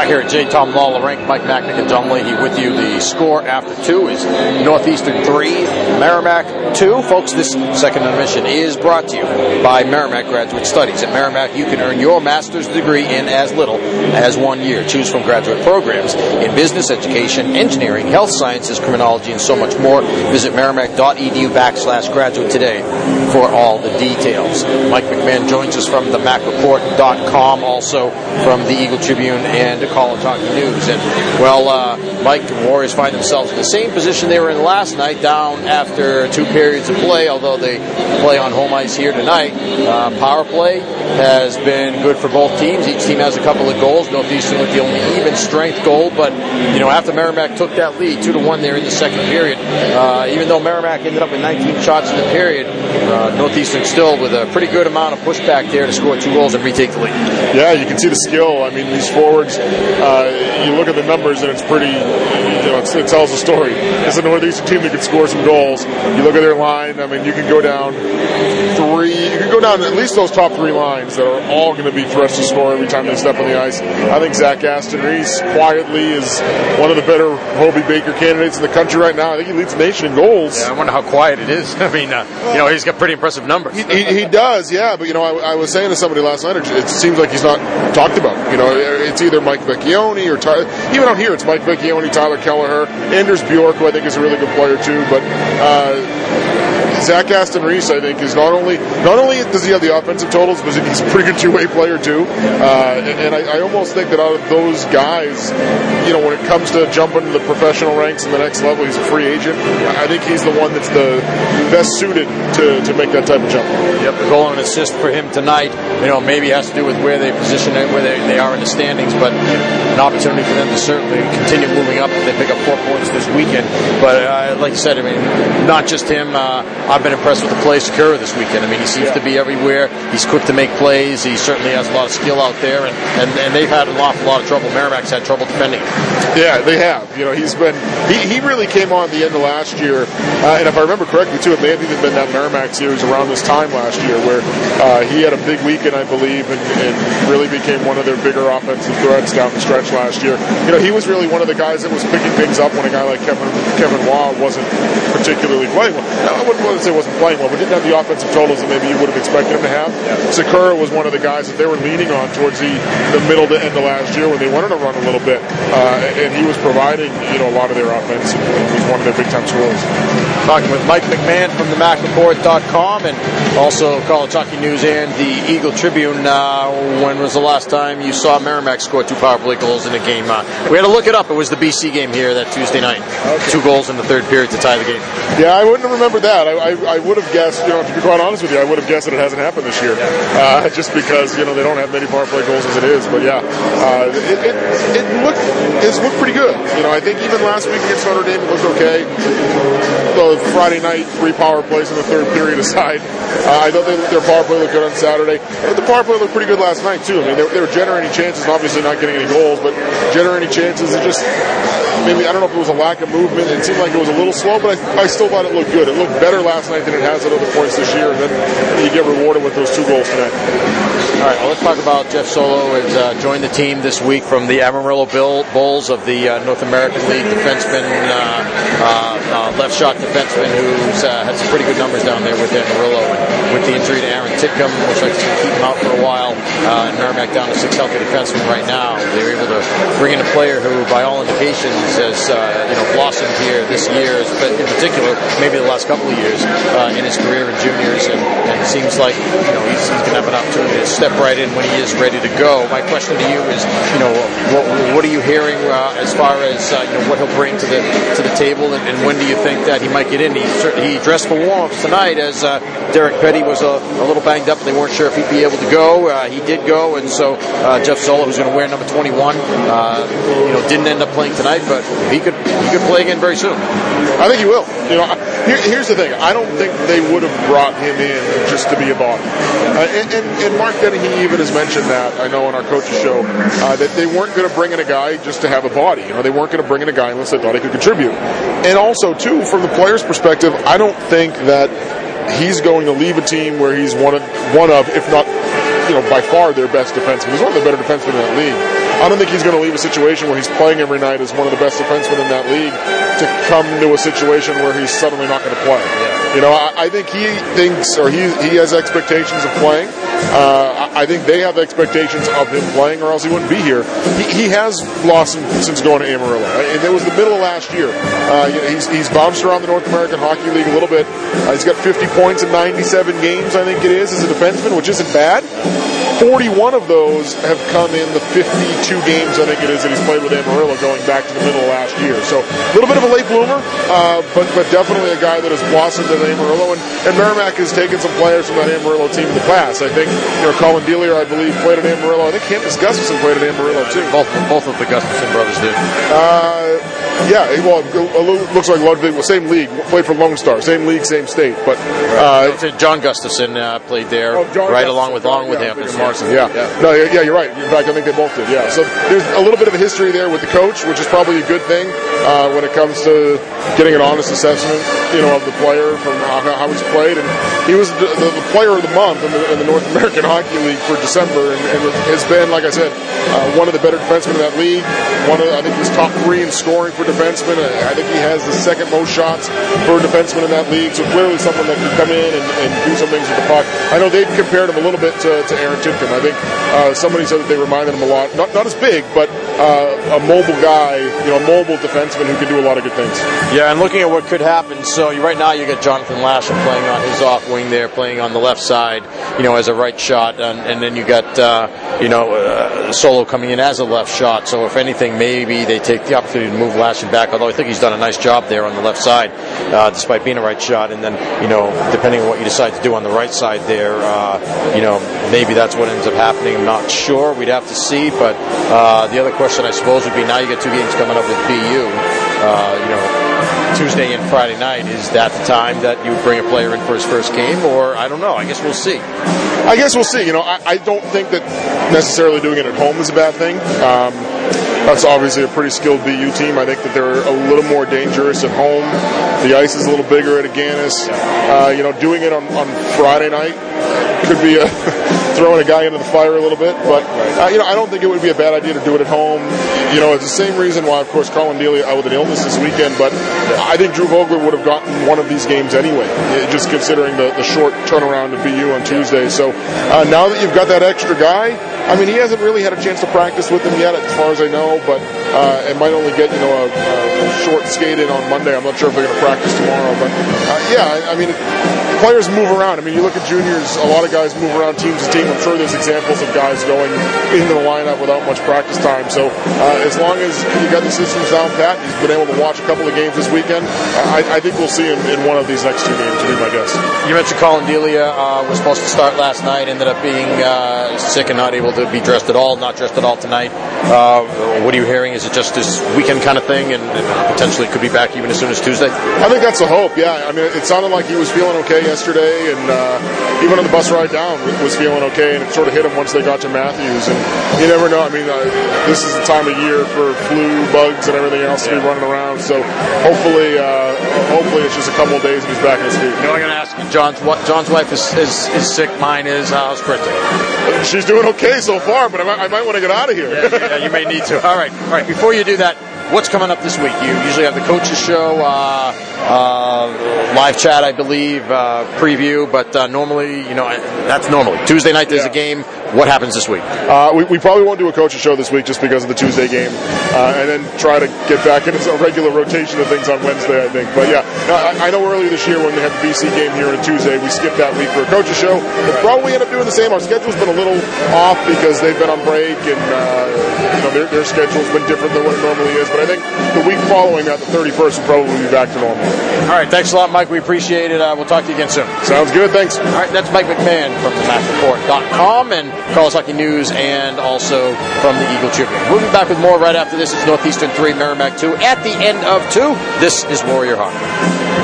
Back here at J. Tom Mollerink, Mike Macknick and John Leahy with you. The score after two is Northeastern 3, Merrimack 2. Folks, this second intermission is brought to you by Merrimack Graduate Studies. At Merrimack, you can earn your master's degree in as little as 1 year. Choose from graduate programs in business, education, engineering, health sciences, criminology, and so much more. Visit merrimack.edu/graduate today for all the details. Mike McMahon joins us from themacreport.com, also from the Eagle Tribune and the College Hockey News. And, well, Mike, the Warriors find themselves in the same position they were in last night, down after two periods of play, although they play on home ice here tonight. Power play has been good for both teams. Each team has a couple of goals. Northeastern with the only even strength goal, but, you know, after Merrimack took that lead 2-1 there in the second period, even though Merrimack ended up with 19 shots in the period, Northeastern still with a pretty good amount of pushback there to score two goals and retake the lead. Yeah, you can see the skill. I mean, these forwards, you look at the numbers and it's pretty, you know, it tells a story. It's a Northeastern team that can score some goals. You look at their line, I mean, you can go down three, you can go down at least those top three lines that are all going to be threats to score every time they step on the ice. I think Zach Aston-Reese quietly is one of the better Hobie Baker candidates in the country right now. I think he leads the nation in goals. Yeah, I wonder how quiet it is. I mean, you know, he's got pretty impressive numbers. He does, yeah, but, you know, I was saying to somebody last night, it seems like he's not talked about. You know, it's either Mike Vecchione or Tyler. Even out here, it's Mike Vecchione, Tyler Kelleher, Anders Bjork, who I think is a really good player too, but Zach Aston-Reese, I think, is not only does he have the offensive totals, but he's a pretty good two-way player too. And I almost think that out of those guys, you know, when it comes to jumping to the professional ranks and the next level, he's a free agent. I think he's the one that's the best suited to make that type of jump. Yep, the goal and assist for him tonight, you know, maybe has to do with where they position it, where they are in the standings, but an opportunity for them to certainly continue moving up if they pick up 4 points this weekend. But like you said, I mean, not just him. I've been impressed with the play Sekera this weekend. I mean, he seems to be everywhere. He's quick to make plays. He certainly has a lot of skill out there, and they've had an awful lot of trouble. Merrimack's had trouble defending. Yeah, they have. You know, he's been he really came on at the end of last year, and if I remember correctly, too, it may have even been that Merrimack series around this time last year where he had a big weekend, I believe, and really became one of their bigger offensive threats down the stretch last year. You know, he was really one of the guys that was picking things up when a guy like Kevin Waugh wasn't particularly playing well. I wouldn't want to say wasn't playing well, but didn't have the offensive totals that maybe you would have expected him to have. Yeah. Sekera was one of the guys that they were leaning on towards the middle to end of last year when they wanted to run a little bit, and he was providing, you know, a lot of their offense, and he's one of their big-time scorers. Talking with Mike McMahon from themacreport.com and also College Hockey News and the Eagle Tribune. When was the last time you saw Merrimack score two power play goals in a game? We had to look it up. It was the BC game here that Tuesday night. Okay. Two goals in the third period to tie the game. Yeah, I wouldn't remember that. I would have guessed, you know, to be quite honest with you, I would have guessed that it hasn't happened this year, just because, you know, they don't have many power play goals as it is. But, yeah, it's looked pretty good. You know, I think even last week against Notre Dame it looked okay. The Friday night, three power plays in the third period aside, I thought their power play looked good on Saturday. But the power play looked pretty good last night, too. I mean, they were generating chances, obviously not getting any goals, but generating chances and just... Maybe, I don't know if it was a lack of movement. It seemed like it was a little slow, but I still thought it looked good. It looked better last night than it has at other points this year, and then you get rewarded with those two goals tonight. All right, well, let's talk about Jeff Solow. Has joined the team this week from the Amarillo Bulls of the North American League defenseman, left shot defenseman who's had some pretty good numbers down there with Amarillo. And with the injury to Aaron Titcomb, which I can keep him out for a while, and Merrimack down to six healthy defensemen right now, they're able to bring in a player who, by all indications, has you know, blossomed here this year, but in particular, maybe the last couple of years in his career in juniors, and it seems like, you know, he's going to have an opportunity to step right in when he is ready to go. My question to you is, you know, what are you hearing as far as you know, what he'll bring to the table, and when do you think that he might get in? He dressed for warm-ups tonight as Derek Petty was a little banged up, and they weren't sure if he'd be able to go. He did go, and so Jeff Solow, who's going to wear number 21, you know, didn't end up playing tonight, but he could play again very soon. I think he will. You know, here's the thing. I don't think they would have brought him in just to be a body. And Mark Dennehy even has mentioned that, I know, on our coach's show, that they weren't going to bring in a guy just to have a body. You know, they weren't going to bring in a guy unless they thought he could contribute. And also, too, from the player's perspective, I don't think that he's going to leave a team where he's one of, if not, you know, by far their best defenseman. He's one of the better defensemen in that league. I don't think he's going to leave a situation where he's playing every night as one of the best defensemen in that league to come to a situation where he's suddenly not going to play. Yeah. You know, I think he thinks, or he has expectations of playing. I think they have expectations of him playing, or else he wouldn't be here. He has lost since going to Amarillo, and it was the middle of last year. He's bounced around the North American Hockey League a little bit. He's got 50 points in 97 games, I think it is, as a defenseman, which isn't bad. 41 of those have come in the 52 games, I think it is, that he's played with Amarillo going back to the middle of last year. So a little bit of a late bloomer, but definitely a guy that has blossomed at Amarillo. And Merrimack has taken some players from that Amarillo team in the past. I think, you know, Colin Delia, I believe, played at Amarillo. I think Hampus Gustafsson played at Amarillo, too. Both of the Gustafsson brothers did. It looks like Ludwig, well, same league, played for Lone Star, same league, same state. But John Gustafsson played there, along with Hampus Marson. Yeah. No, yeah, you're right. In fact, I think they both did, yeah. So there's a little bit of a history there with the coach, which is probably a good thing when it comes to getting an honest assessment, you know, of the player from how he's played. And he was the player of the month in the North American Hockey League for December, and has been, like I said, one of the better defensemen in that league. I think he was top three in scoring for defensemen. I think he has the second most shots for a defenseman in that league, so clearly someone that can come in and do some things with the puck. I know they've compared him a little bit to Aaron Titcomb. I think somebody said that they reminded him a lot, not as big, but a mobile guy, you know, a mobile defenseman who can do a lot of good things. Yeah, and looking at what could happen, so right now you got Jonathan Lasher playing on his off wing there, playing on the left side, you know, as a right shot, and then you got, Solow coming in as a left shot, so if anything, maybe they take the opportunity to move Lasher back, although I think he's done a nice job there on the left side, despite being a right shot, and then, you know, depending on what you decide to do on the right side there, maybe that's what ends up happening. I'm not sure. We'd have to see, but the other question, I suppose, would be now you got two games coming up with BU, Tuesday and Friday night. Is that the time that you bring a player in for his first game? Or I don't know. I guess we'll see. You know, I don't think that necessarily doing it at home is a bad thing. That's obviously a pretty skilled BU team. I think that they're a little more dangerous at home. The ice is a little bigger at Agganis. Doing it on Friday night could be throwing a guy into the fire a little bit. But, I don't think it would be a bad idea to do it at home. You know, it's the same reason why, of course, Colin Delia out with an illness this weekend. But I think Drew Vogler would have gotten one of these games anyway, just considering the short turnaround to BU on Tuesday. So now that you've got that extra guy, I mean, he hasn't really had a chance to practice with him yet, as far as I know. But it might only get, a short skate in on Monday. I'm not sure if they're going to practice tomorrow. But, players move around. I mean, you look at juniors, a lot of guys move around teams to team. I'm sure there's examples of guys going into the lineup without much practice time. So as long as you got the systems down pat, he's been able to watch a couple of games this weekend, I think we'll see him in one of these next two games, would be my guess. You mentioned Colin Delia was supposed to start last night, ended up being sick and not able to be dressed at all, not dressed at all tonight. What are you hearing? Is it just this weekend kind of thing and potentially could be back even as soon as Tuesday? I think that's the hope, yeah. I mean, it sounded like he was feeling okay yesterday, and even on the bus ride down was feeling okay, and it sort of hit him once they got to Matthews. And you never know. I mean, this is the time of year for flu, bugs, and everything else to be running around. So hopefully it's just a couple of days and he's back in his feet. Now I'm going to ask you, John's wife is sick. Mine is. How's Kristen? She's doing okay so far, but I might want to get out of here. Yeah, you may need to. All right. Before you do that, what's coming up this week? You usually have the coaches show, live chat, I believe, preview, but normally, that's normally. Tuesday night there's a game. What happens this week? We probably won't do a coaches show this week just because of the Tuesday game, and then try to get back into a regular rotation of things on Wednesday, I think. But yeah, I know earlier this year when they had the BC game here on Tuesday, we skipped that week for a coaches show. We'll probably end up doing the same. Our schedule's been a little off because they've been on break, and their schedule's been different than what it normally is. But I think the week following that, the 31st, will probably be back to normal. All right, thanks a lot, Mike. We appreciate it. We'll talk to you again soon. Sounds good. Thanks. All right, that's Mike McMahon from themacreport.com and College Hockey News, and also from the Eagle Tribune. We'll be back with more right after this. It's Northeastern 3, Merrimack 2. At the end of 2, this is Warrior Hockey.